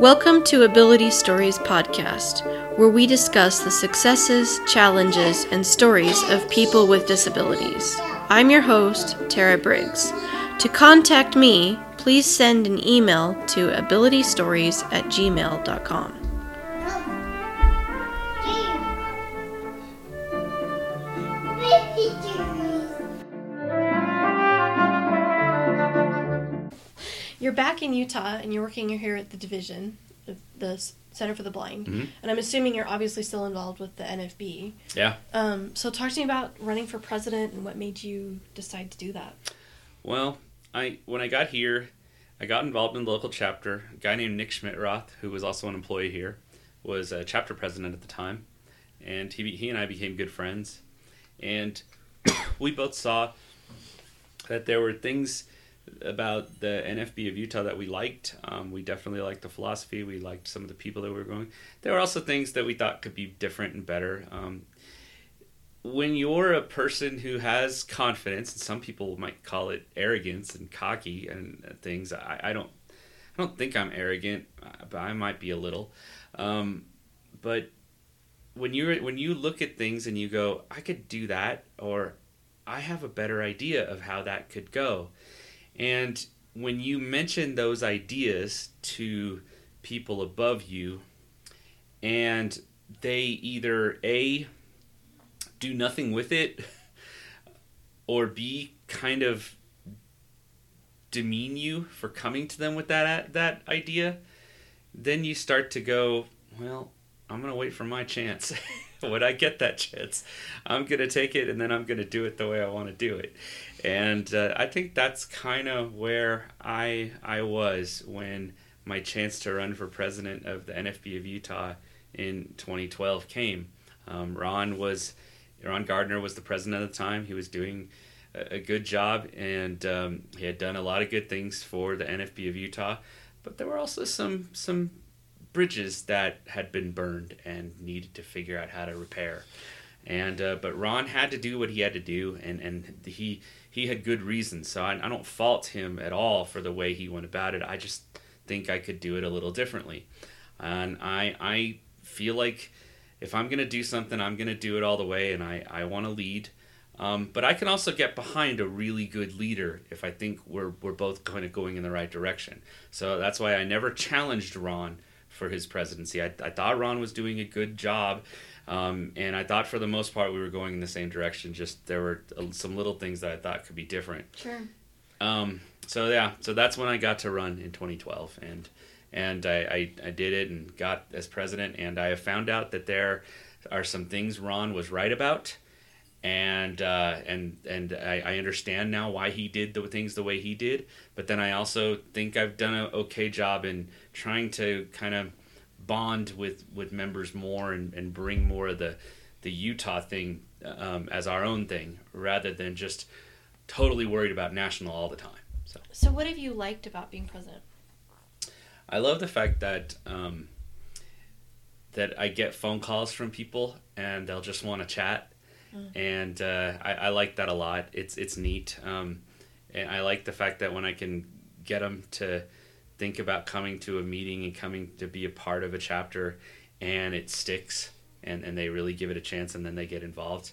Welcome to Ability Stories Podcast, where we discuss the successes, challenges, and stories of people with disabilities. I'm your host, Tara Briggs. To contact me, please send an email to abilitystories@gmail.com. You're back in Utah, and you're working here at the division of the Center for the Blind, mm-hmm. and I'm assuming you're obviously still involved with the NFB. Yeah. So talk to me about running for president and what made you decide to do that. Well, when I got here, I got involved in the local chapter. A guy named Nick Schmidt-Roth, who was also an employee here, was a chapter president at the time, and he and I became good friends. And we both saw that there were things about the NFB of Utah that we liked. We definitely liked the philosophy. We liked some of the people that we were going. There were also things that we thought could be different and better. When you're a person who has confidence, and some people might call it arrogance and cocky and things, I don't think I'm arrogant, but I might be a little. But when you look at things and you go, I could do that, or I have a better idea of how that could go. And when you mention those ideas to people above you, and they either A, do nothing with it, or B, kind of demean you for coming to them with that idea, then you start to go, well, I'm going to wait for my chance. When I get that chance, I'm going to take it, and then I'm going to do it the way I want to do it. And I think that's kind of where I was when my chance to run for president of the NFB of Utah in 2012 came. Ron Gardner was the president at the time. He was doing a good job, and he had done a lot of good things for the NFB of Utah. But there were also some bridges that had been burned and needed to figure out how to repair. And but Ron had to do what he had to do, and he had good reasons. So I don't fault him at all for the way he went about it. I just think I could do it a little differently. And I feel like if I'm going to do something, I'm going to do it all the way, and I want to lead. But I can also get behind a really good leader if I think we're both kind of going in the right direction. So that's why I never challenged Ron for his presidency. I thought Ron was doing a good job, and I thought for the most part we were going in the same direction. Just there were some little things that I thought could be different. Sure. So that's when I got to run in 2012, and I did it and got as president. And I have found out that there are some things Ron was right about, and I understand now why he did the things the way he did. But then I also think I've done an okay job in trying to kind of bond with members more and bring more of the Utah thing as our own thing, rather than just totally worried about national all the time. So what have you liked about being president? I love the fact that that I get phone calls from people and they'll just want to chat. And I like that a lot. It's neat. And I like the fact that when I can get them to think about coming to a meeting and coming to be a part of a chapter, and it sticks, and they really give it a chance, and then they get involved.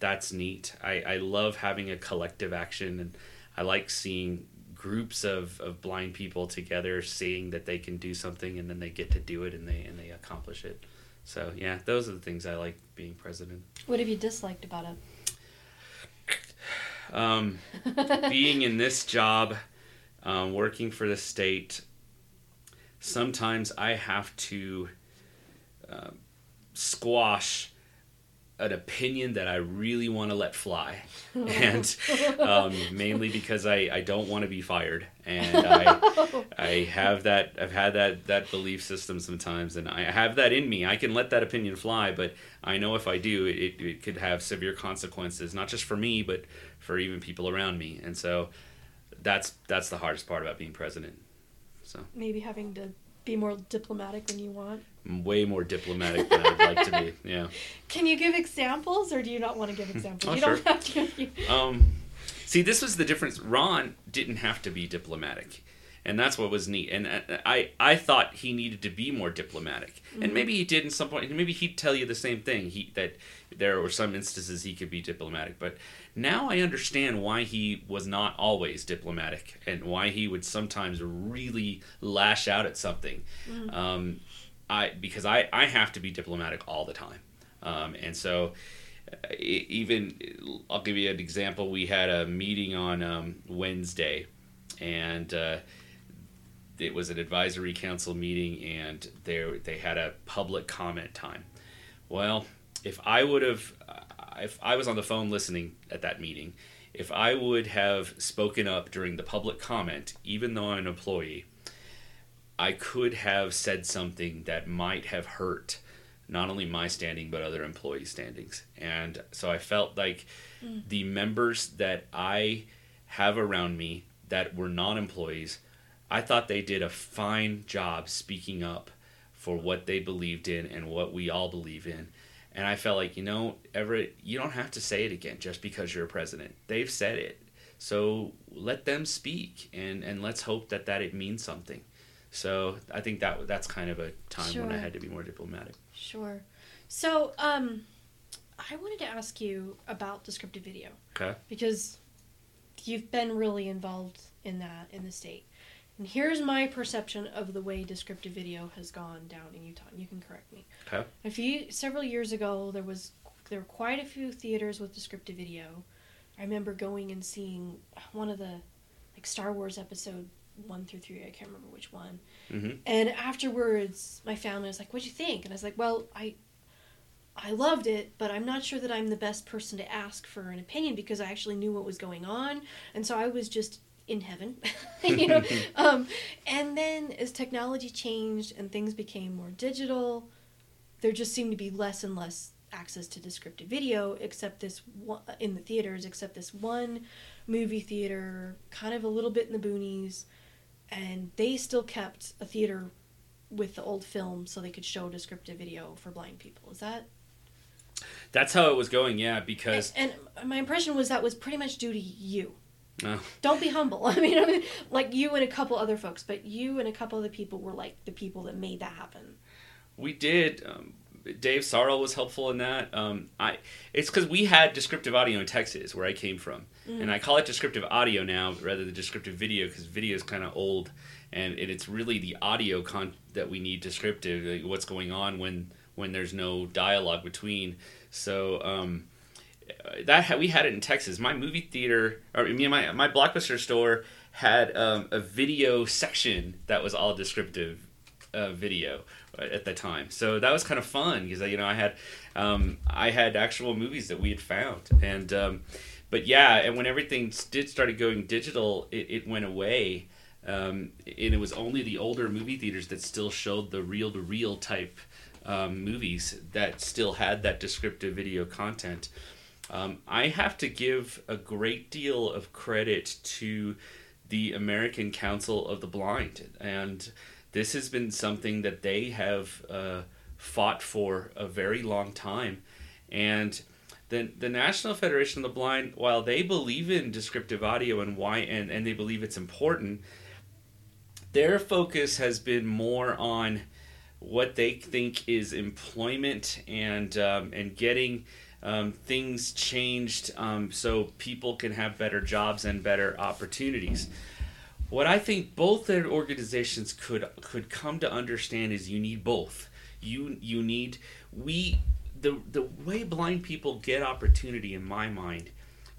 That's neat. I love having a collective action, and I like seeing groups of blind people together, seeing that they can do something, and then they get to do it, and they accomplish it. So, yeah, those are the things I like being president. What have you disliked about it? Being in this job, working for the state, sometimes I have to squash an opinion that I really want to let fly. And mainly because I don't want to be fired. And I've had that belief system sometimes, and I have that in me. I can let that opinion fly, but I know if I do, it could have severe consequences, not just for me, but for even people around me. And so that's the hardest part about being president. So maybe having to be more diplomatic than you want. I'm way more diplomatic than I'd like to be. Yeah. Can you give examples, or do you not want to give examples? Don't have to. See, this was the difference. Ron didn't have to be diplomatic, And that's what was neat. And I thought he needed to be more diplomatic. Mm-hmm. And maybe he did in some point. Maybe he'd tell you the same thing, that there were some instances he could be diplomatic. But now I understand why he was not always diplomatic and why he would sometimes really lash out at something. Mm-hmm. Because I have to be diplomatic all the time. And so even, I'll give you an example. We had a meeting on Wednesday, and it was an advisory council meeting, and they had a public comment time. Well, if I was on the phone listening at that meeting, if I would have spoken up during the public comment, even though I'm an employee, I could have said something that might have hurt not only my standing but other employees' standings. And so I felt like the members that I have around me that were non-employees, I thought they did a fine job speaking up for what they believed in and what we all believe in. And I felt like, Everett, you don't have to say it again just because you're a president. They've said it. So let them speak, and let's hope that it means something. So I think that's kind of a time when I had to be more diplomatic. Sure. So I wanted to ask you about descriptive video. Okay. Because you've been really involved in that in the state. And here's my perception of the way descriptive video has gone down in Utah. You can correct me. Okay. Several years ago, there were quite a few theaters with descriptive video. I remember going and seeing one of the Star Wars episode 1 through 3. I can't remember which one. Mm-hmm. And afterwards, my family was like, "What'd you think?" And I was like, "Well, I loved it, but I'm not sure that I'm the best person to ask for an opinion because I actually knew what was going on, and so I was just in heaven." And then as technology changed and things became more digital, there just seemed to be less and less access to descriptive video, except this one movie theater, kind of a little bit in the boonies, and they still kept a theater with the old film so they could show descriptive video for blind people. Is that? That's how it was going, yeah, because... And my impression was that was pretty much due to you. Oh. Don't be humble. I mean, like you and a couple other folks, but you and a couple other people were like the people that made that happen. We did. Dave Sarl was helpful in that. It's because we had descriptive audio in Texas, where I came from. Mm. And I call it descriptive audio now rather than descriptive video because video is kind of old. And it's really the audio that we need descriptive, like what's going on when there's no dialogue between. So we had it in Texas. My movie theater, or my Blockbuster store had a video section that was all descriptive video at the time. So that was kind of fun because I had actual movies that we had found. And but yeah, and when everything started going digital, it went away. And it was only the older movie theaters that still showed the reel-to-reel type movies that still had that descriptive video content. I have to give a great deal of credit to the American Council of the Blind. And this has been something that they have fought for a very long time. And the National Federation of the Blind, while they believe in descriptive audio and why, and they believe it's important, their focus has been more on what they think is employment and getting things changed so people can have better jobs and better opportunities. What I think both their organizations could come to understand is you need both. The way blind people get opportunity, in my mind,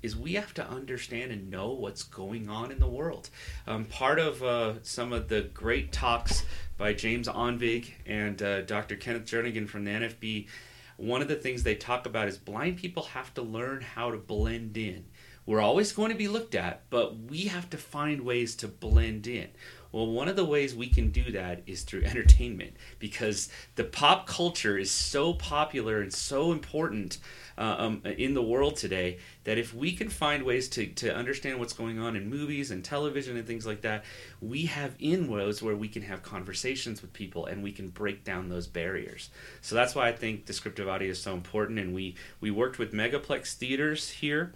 is we have to understand and know what's going on in the world. Part of some of the great talks by James Onvig and Dr. Kenneth Jernigan from the NFB, one of the things they talk about is blind people have to learn how to blend in. We're always going to be looked at, but we have to find ways to blend in. Well, one of the ways we can do that is through entertainment, because the pop culture is so popular and so important in the world today that if we can find ways to understand what's going on in movies and television and things like that, we have inroads where we can have conversations with people and we can break down those barriers. So that's why I think descriptive audio is so important, and we worked with Megaplex Theaters here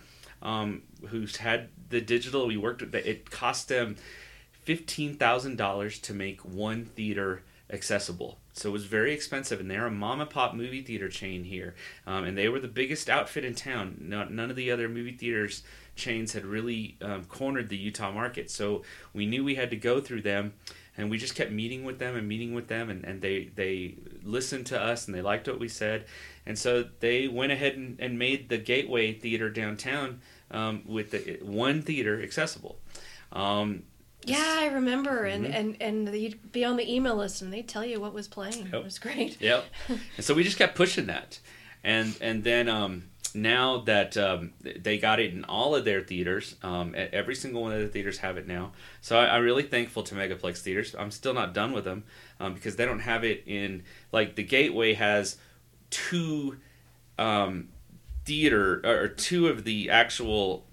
who's had the digital. We worked with it cost them $15,000 to make one theater accessible. So it was very expensive, and they're a mom-and-pop movie theater chain here, and they were the biggest outfit in town. None of the other movie theaters chains had really cornered the Utah market, so we knew we had to go through them, and we just kept meeting with them, and they listened to us, and they liked what we said, and so they went ahead and made the Gateway Theater downtown with the one theater accessible. Yeah, I remember, and, mm-hmm. and you'd be on the email list, and they'd tell you what was playing. Yep. It was great. Yep. And so we just kept pushing that, and then now that they got it in all of their theaters, every single one of the theaters have it now. So I'm really thankful to Megaplex Theaters. I'm still not done with them because they don't have it in, like, the Gateway has two theater or two of the actual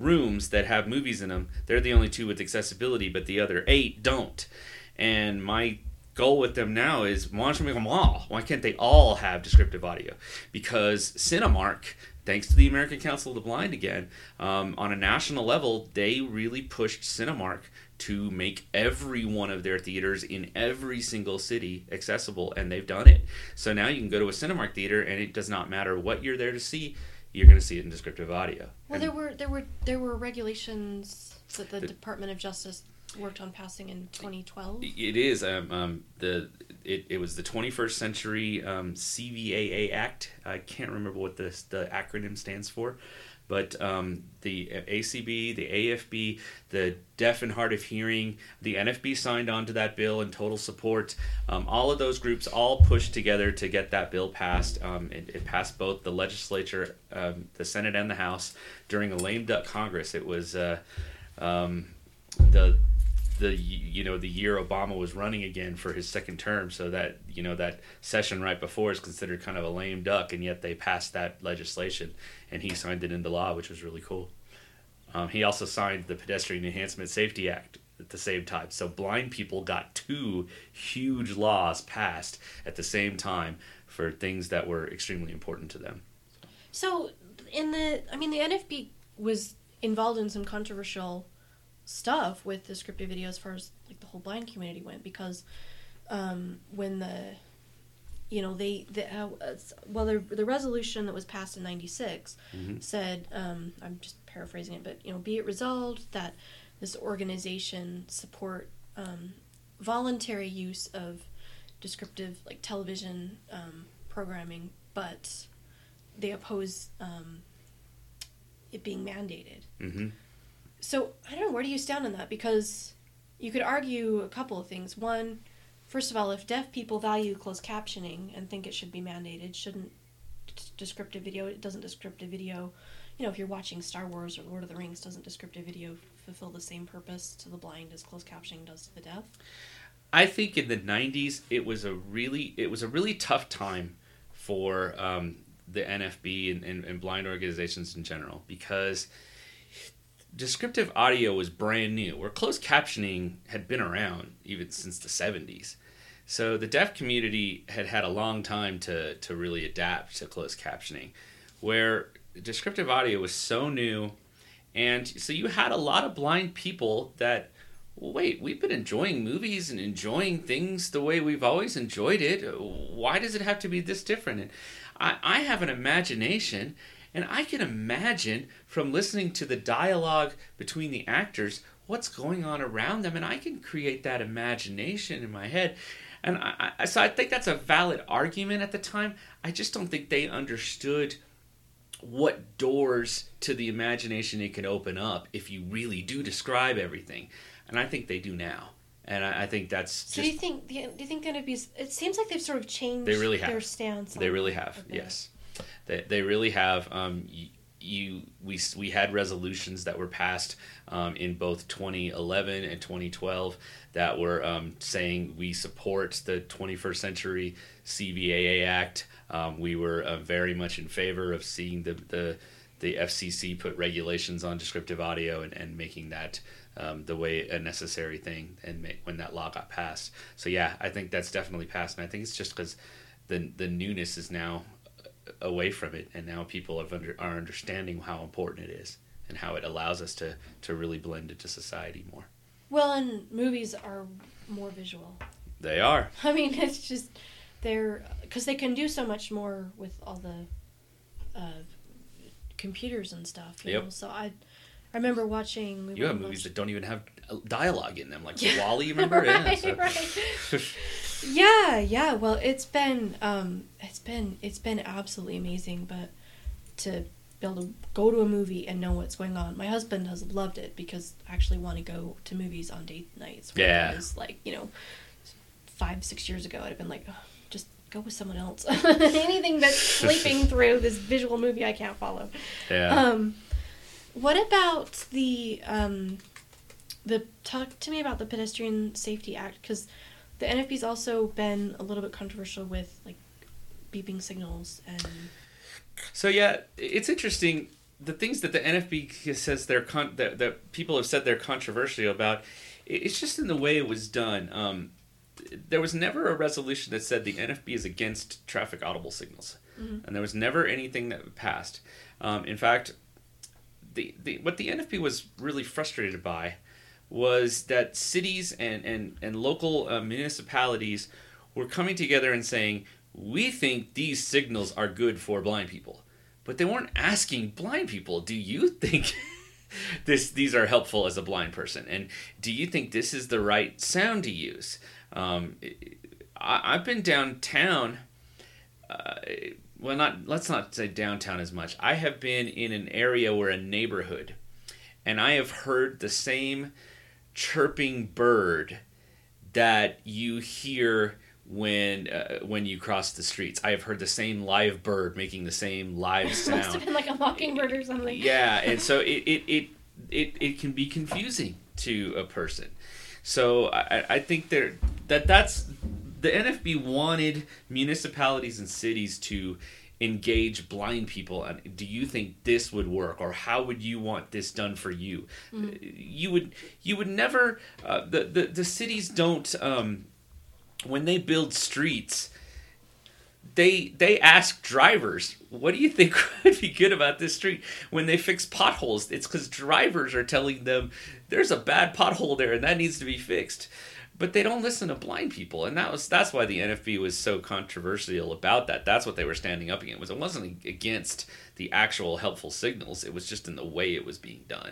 rooms that have movies in them. They're the only two with accessibility, but the other 8 don't. And my goal with them now is, why don't you make them all? Why can't they all have descriptive audio? Because Cinemark, thanks to the American Council of the Blind again, on a national level, they really pushed Cinemark to make every one of their theaters in every single city accessible, and they've done it. So now you can go to a Cinemark theater, and it does not matter what you're there to see, you're going to see it in descriptive audio. Well, there were regulations that the Department of Justice worked on passing in 2012. It is it was the 21st Century CVAA Act. I can't remember what the acronym stands for, but the ACB, the AFB, the deaf and hard of hearing, the NFB signed on to that bill in total support. All of those groups all pushed together to get that bill passed. It passed both the legislature, the Senate, and the House during a lame duck Congress. It was the year Obama was running again for his second term, so that that session right before is considered kind of a lame duck, and yet they passed that legislation, and he signed it into law, which was really cool. He also signed the Pedestrian Enhancement Safety Act at the same time, so blind people got 2 huge laws passed at the same time for things that were extremely important to them. So the NFB was involved in some controversial stuff with descriptive video as far as like the whole blind community went, because when the resolution that was passed in 1996 mm-hmm. said, I'm just paraphrasing it, but be it resolved that this organization support voluntary use of descriptive like television programming, but they oppose it being mandated. Mm-hmm. So, I don't know, where do you stand on that? Because you could argue a couple of things. One, first of all, if deaf people value closed captioning and think it should be mandated, shouldn't descriptive video, doesn't descriptive video, if you're watching Star Wars or Lord of the Rings, doesn't descriptive video fulfill the same purpose to the blind as closed captioning does to the deaf? I think in the 90s, it was a really tough time for the NFB and blind organizations in general, because descriptive audio was brand new, where closed captioning had been around even since the 70s. So the deaf community had a long time to really adapt to closed captioning, where descriptive audio was so new. And so you had a lot of blind people that, we've been enjoying movies and enjoying things the way we've always enjoyed it. Why does it have to be this different? And I have an imagination, and I can imagine from listening to the dialogue between the actors what's going on around them, and I can create that imagination in my head. And so I think that's a valid argument at the time. I just don't think they understood what doors to the imagination it can open up if you really do describe everything. And I think they do now. And I think that's so just... Do you think the NFB... It seems like they've sort of changed their stance. They really have, yes. They really have. We had resolutions that were passed in both 2011 and 2012 that were saying we support the 21st Century CVAA Act. We were very much in favor of seeing the FCC put regulations on descriptive audio and making that the way a necessary thing. And when that law got passed, so yeah, I think that's definitely passed. And I think it's just because the newness is now away from it, and now people are understanding how important it is and how it allows us to really blend into society more. Well, and movies are more visual. They are. I mean, it's just they're because they can do so much more with all the computers and stuff. You know? So I remember watching. You have movies that don't even have dialogue in them, like WALL-E. Remember? Right, yeah, so. Right. Yeah. Well, it's been absolutely amazing. But to be able to go to a movie and know what's going on, my husband has loved it because I actually want to go to movies on date nights. Yeah. It was like 5-6 years ago, I'd have been like, oh, just go with someone else. Anything that's sleeping through this visual movie, I can't follow. Yeah. What about talk to me about the Pedestrian Safety Act, because the NFB's also been a little bit controversial with like beeping signals and. So yeah, it's interesting. The things that the NFB says that people have said they're controversial about, it's just in the way it was done. There was never a resolution that said the NFB is against traffic audible signals, mm-hmm. and there was never anything that passed. In fact. What the NFB was really frustrated by was that cities and local municipalities were coming together and saying, we think these signals are good for blind people. But they weren't asking blind people, do you think these are helpful as a blind person? And do you think this is the right sound to use? I've been downtown... let's not say downtown as much. I have been in an area where a neighborhood, and I have heard the same chirping bird that you hear when you cross the streets. I have heard the same live bird making the same live sound. It must have been like a mockingbird or something. Yeah, and so it can be confusing to a person. So I think that's... The NFB wanted municipalities and cities to engage blind people. On, do you think this would work, or how would you want this done for you? Mm-hmm. You would never. The cities don't. When they build streets, they ask drivers, "What do you think would be good about this street?" When they fix potholes, it's because drivers are telling them, "There's a bad pothole there, and that needs to be fixed." But they don't listen to blind people, and that's why the NFB was so controversial about that. That's what they were standing up against. It wasn't against the actual helpful signals. It was just in the way it was being done.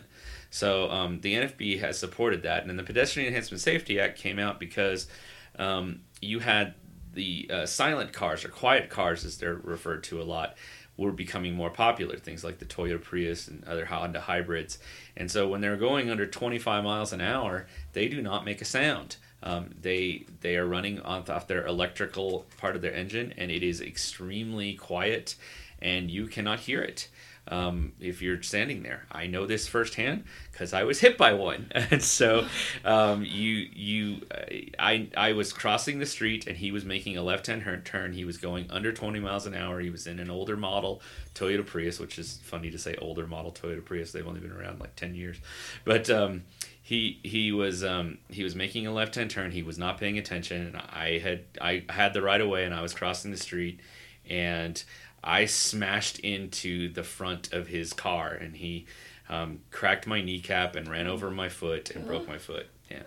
So the NFB has supported that, and then the Pedestrian Enhancement Safety Act came out because you had the silent cars, or quiet cars as they're referred to a lot, were becoming more popular, things like the Toyota Prius and other Honda hybrids. And so when they're going under 25 miles an hour, they do not make a sound. They are running off their electrical part of their engine, and it is extremely quiet, and you cannot hear it if you're standing there. I know this firsthand because I was hit by one. And so I was crossing the street, and he was making a left-hand turn. He was going under 20 miles an hour. He was in an older model Toyota Prius, which is funny to say older model Toyota Prius. They've only been around like 10 years. But... He was making a left-hand turn. He was not paying attention. And I had the right of way, and I was crossing the street, and I smashed into the front of his car, and he cracked my kneecap and ran over my foot and broke my foot. Yeah,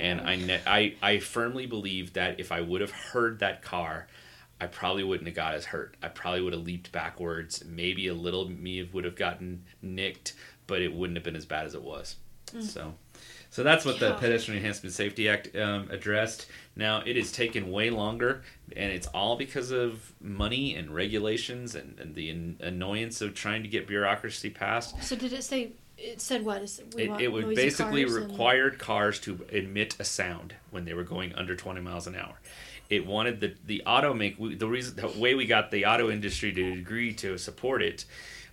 and I firmly believe that if I would have heard that car, I probably wouldn't have got as hurt. I probably would have leaped backwards. Maybe a little me would have gotten nicked, but it wouldn't have been as bad as it was. Mm. So that's what the Pedestrian Enhancement Safety Act addressed. Now, it has taken way longer, and it's all because of money and regulations and the annoyance of trying to get bureaucracy passed. So did it say, it said what? It would basically required cars to emit a sound when they were going under 20 miles an hour. It wanted the the way we got the auto industry to agree to support it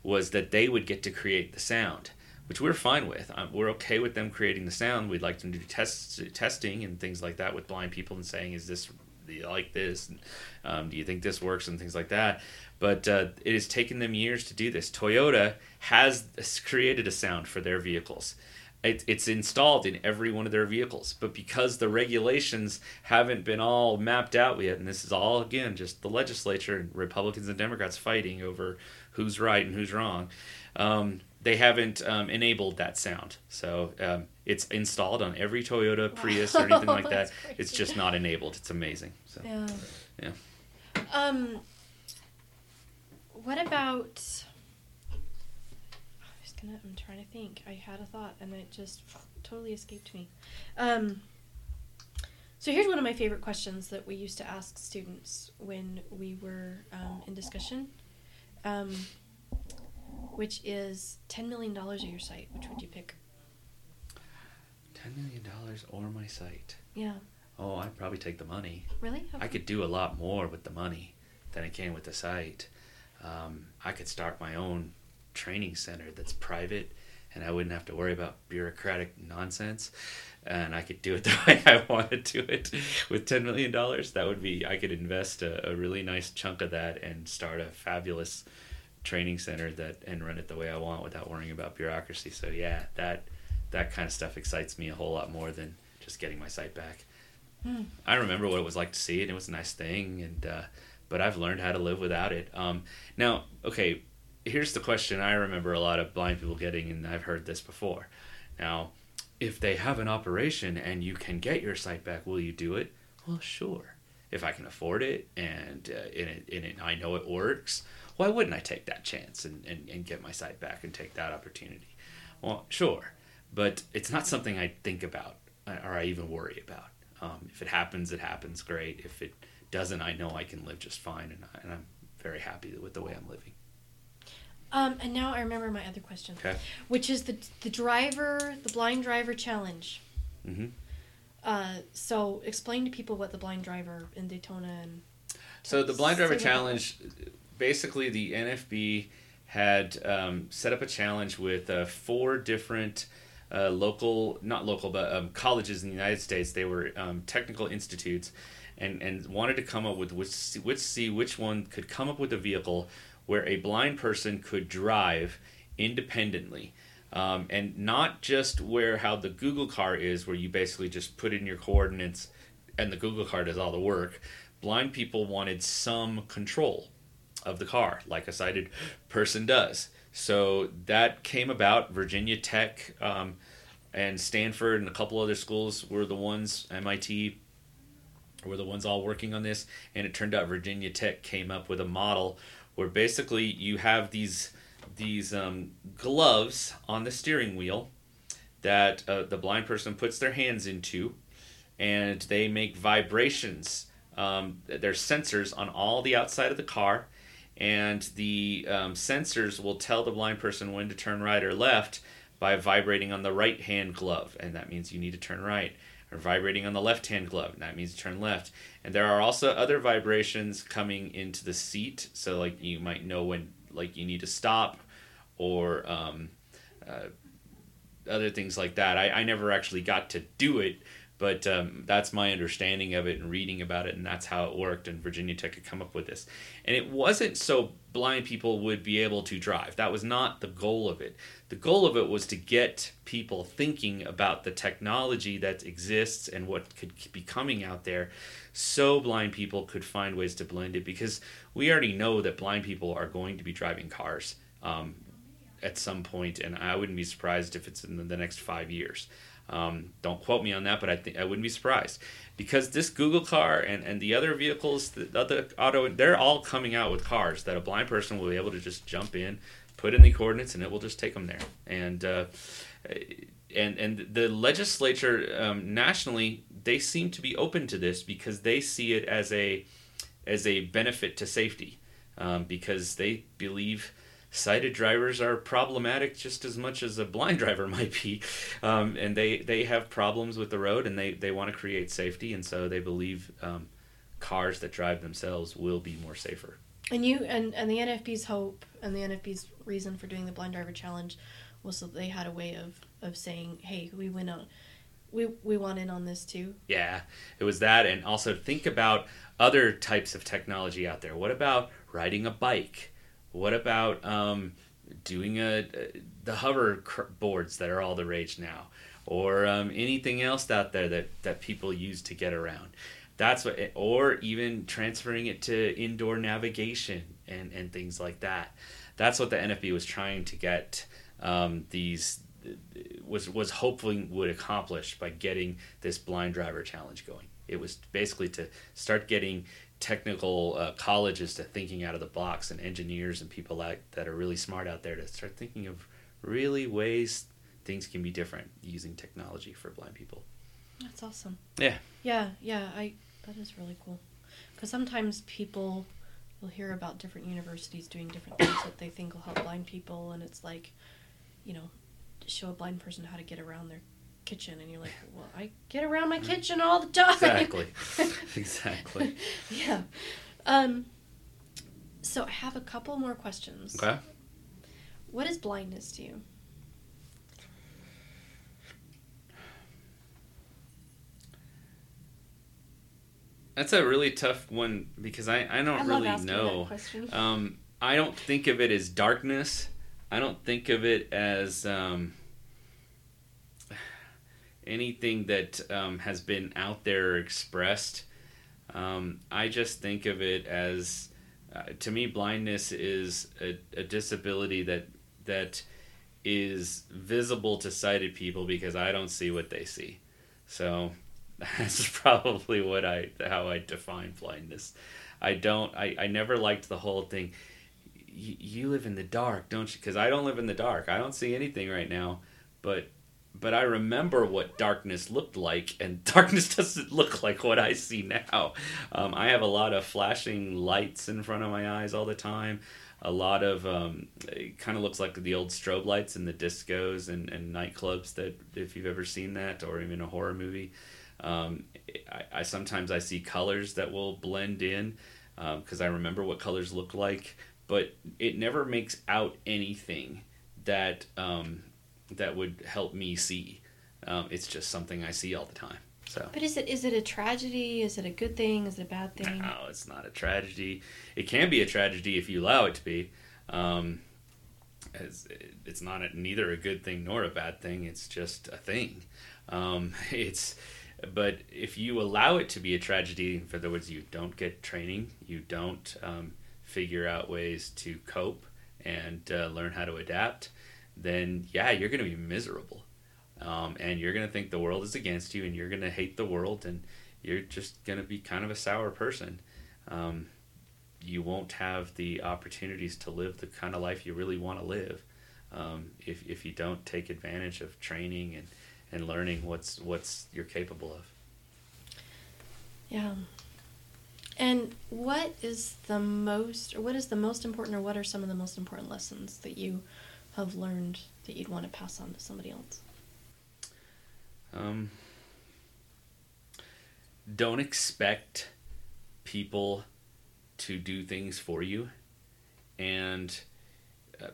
was that they would get to create the sound, which we're fine with. We're okay with them creating the sound. We'd like them to do testing and things like that with blind people and saying, is this, do you like this? And, do you think this works? And things like that. But it has taken them years to do this. Toyota has created a sound for their vehicles. It's installed in every one of their vehicles. But because the regulations haven't been all mapped out yet, and this is all, again, just the legislature and Republicans and Democrats fighting over who's right and who's wrong, they haven't enabled that sound. So it's installed on every Toyota Prius or anything like that. It's just not enabled. It's amazing. So, yeah. What about? I'm trying to think. I had a thought and it just totally escaped me. So here's one of my favorite questions that we used to ask students when we were in discussion, which is $10 million or your site. Which would you pick? $10 million or my site? Yeah. Oh, I'd probably take the money. Really? Okay. I could do a lot more with the money than I can with the site. I could start my own training center that's private, and I wouldn't have to worry about bureaucratic nonsense. And I could do it the way I want to do it. With $10 million, that would be, I could invest a really nice chunk of that and start a fabulous training center that and run it the way I want without worrying about bureaucracy. So yeah, that kind of stuff excites me a whole lot more than just getting my site back. Mm. I remember what it was like to see it. It was a nice thing, and but I've learned how to live without it. Now, okay, here's the question I remember a lot of blind people getting, and I've heard this before. Now, if they have an operation and you can get your sight back, will you do it? Well, sure. If I can afford it and I know it works, why wouldn't I take that chance and get my sight back and take that opportunity? Well, sure. But it's not something I think about or I even worry about. If it happens, it happens. Great. If it doesn't, I know I can live just fine, and I'm very happy with the way I'm living. And now I remember my other question, okay, which is the blind driver challenge. Mm-hmm. So explain to people what the blind driver in Daytona and. So the blind driver challenge, basically the NFB had set up a challenge with four different colleges in the United States. They were technical institutes, and wanted to come up with which one could come up with a vehicle where a blind person could drive independently, and not just how the Google car is, where you basically just put in your coordinates and the Google car does all the work. Blind people wanted some control of the car, like a sighted person does. So that came about. Virginia Tech and Stanford and a couple other schools were the ones, MIT, were the ones all working on this, and it turned out Virginia Tech came up with a model where basically you have these gloves on the steering wheel that the blind person puts their hands into, and they make vibrations. There's sensors on all the outside of the car, and the sensors will tell the blind person when to turn right or left by vibrating on the right-hand glove, and that means you need to turn right. Or vibrating on the left-hand glove, and that means turn left. And there are also other vibrations coming into the seat, so like you might know when like you need to stop, or other things like that. I never actually got to do it, but that's my understanding of it and reading about it, and that's how it worked, and Virginia Tech had come up with this. And it wasn't so blind people would be able to drive. That was not the goal of it. The goal of it was to get people thinking about the technology that exists and what could be coming out there, so blind people could find ways to blend it, because we already know that blind people are going to be driving cars at some point, and I wouldn't be surprised if it's in the next 5 years. Don't quote me on that, but I wouldn't be surprised, because this Google car and the other vehicles, the other auto, they're all coming out with cars that a blind person will be able to just jump in, put in the coordinates, and it will just take them there. And the legislature nationally, they seem to be open to this because they see it as a benefit to safety, because they believe sighted drivers are problematic just as much as a blind driver might be, and they have problems with the road, and they want to create safety, and so they believe cars that drive themselves will be more safer. And and the NFB's hope and the NFB's reason for doing the blind driver challenge was that they had a way of saying, hey, we went out, we want in on this too. Yeah, it was that, and also think about other types of technology out there. What about riding a bike? What about doing the hover boards that are all the rage now, or anything else out there that people use to get around? Or even transferring it to indoor navigation and things like that. That's what the NFB was trying to get was hoping would accomplish by getting this blind driver challenge going. It was basically to start getting technical colleges to thinking out of the box, and engineers and people that are really smart out there to start thinking of really ways things can be different using technology for blind people. That's awesome. Yeah. That is really cool. Because sometimes people will hear about different universities doing different things that they think will help blind people, and it's like, you know, show a blind person how to get around their kitchen, and you're like, well, I get around my kitchen all the time. Exactly. Yeah. So I have a couple more questions. Okay. What is blindness to you? That's a really tough one, because I don't really know. I don't think of it as darkness. I don't think of it as anything that has been out there expressed. I just think of it as, to me, blindness is a disability that is visible to sighted people because I don't see what they see. So that's probably how I define blindness. I never liked the whole thing, you live in the dark, don't you? Because I don't live in the dark. I don't see anything right now, but I remember what darkness looked like, and darkness doesn't look like what I see now. I have a lot of flashing lights in front of my eyes all the time. A lot of, it kind of looks like the old strobe lights in the discos and nightclubs, that if you've ever seen that, or even a horror movie. I sometimes I see colors that will blend in, because I remember what colors look like, but it never makes out anything that would help me see. It's just something I see all the time. So. But is it a tragedy? Is it a good thing? Is it a bad thing? No, it's not a tragedy. It can be a tragedy if you allow it to be. It's not neither a good thing nor a bad thing. It's just a thing. But if you allow it to be a tragedy, in other words, you don't get training, you don't figure out ways to cope and learn how to adapt, then yeah, you're going to be miserable. And you're going to think the world is against you, and you're going to hate the world, and you're just going to be kind of a sour person. You won't have the opportunities to live the kind of life you really want to live if you don't take advantage of training and learning what's you're capable of. Yeah. And what is the most important, or what are some of the most important lessons that you have learned that you'd want to pass on to somebody else? Don't expect people to do things for you. And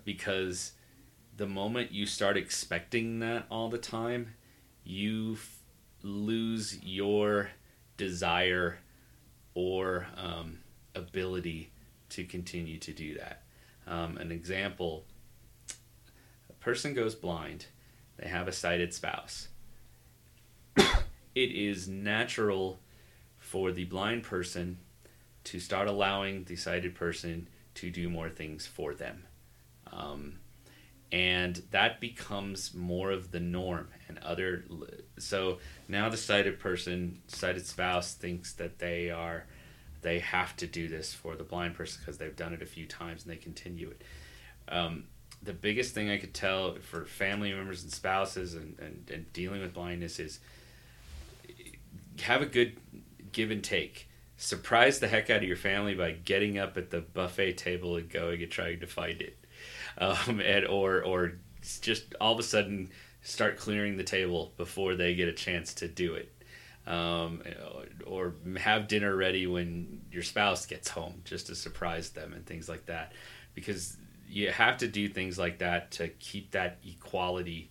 because the moment you start expecting that all the time, you lose your desire or ability to continue to do that. An example, a person goes blind, they have a sighted spouse. It is natural for the blind person to start allowing the sighted person to do more things for them. And that becomes more of the norm. So now the sighted spouse thinks that they have to do this for the blind person because they've done it a few times and they continue it. The biggest thing I could tell for family members and spouses and dealing with blindness is have a good give and take. Surprise the heck out of your family by getting up at the buffet table and going and trying to find it. Or just all of a sudden start clearing the table before they get a chance to do it, or have dinner ready when your spouse gets home, just to surprise them and things like that, because you have to do things like that to keep that equality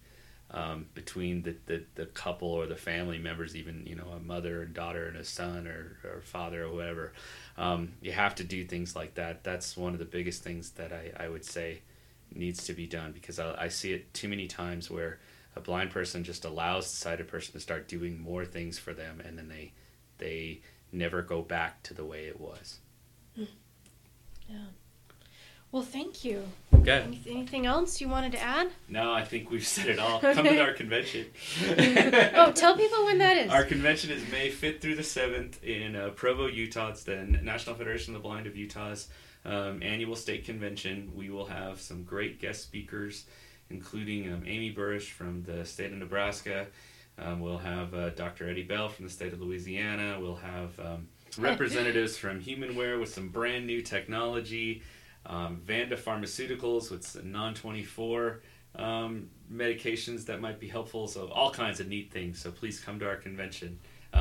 between the couple or the family members, even, you know, a mother and daughter and a son or father or whatever. You have to do things like that. That's one of the biggest things that I would say needs to be done, because I see it too many times where a blind person just allows the sighted person to start doing more things for them, and then they never go back to the way it was. Yeah. Well, thank you. Okay. Anything else you wanted to add? No, I think we've said it all. Okay. Come to our convention. Oh, tell people when that is. Our convention is May 5th through the 7th in Provo, Utah. It's the National Federation of the Blind of Utah's annual state convention. We will have some great guest speakers, including Amy Burrish from the state of Nebraska. We'll have Dr. Eddie Bell from the state of Louisiana. We'll have representatives from Humanware with some brand new technology. Vanda Pharmaceuticals with non-24 medications that might be helpful. So all kinds of neat things. So please come to our convention.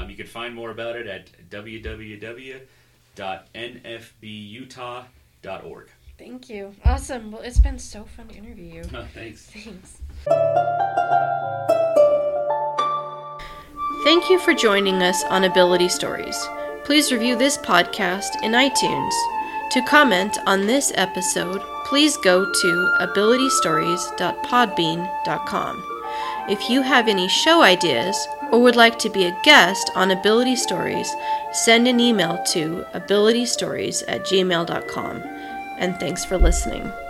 You can find more about it at www.nfbutah.org. Thank you. Awesome. Well, it's been so fun to interview you. Oh, thanks. Thanks. Thank you for joining us on Ability Stories. Please review this podcast in iTunes. To comment on this episode, please go to abilitystories.podbean.com. If you have any show ideas or would like to be a guest on Ability Stories, send an email to abilitystories@gmail.com. And thanks for listening.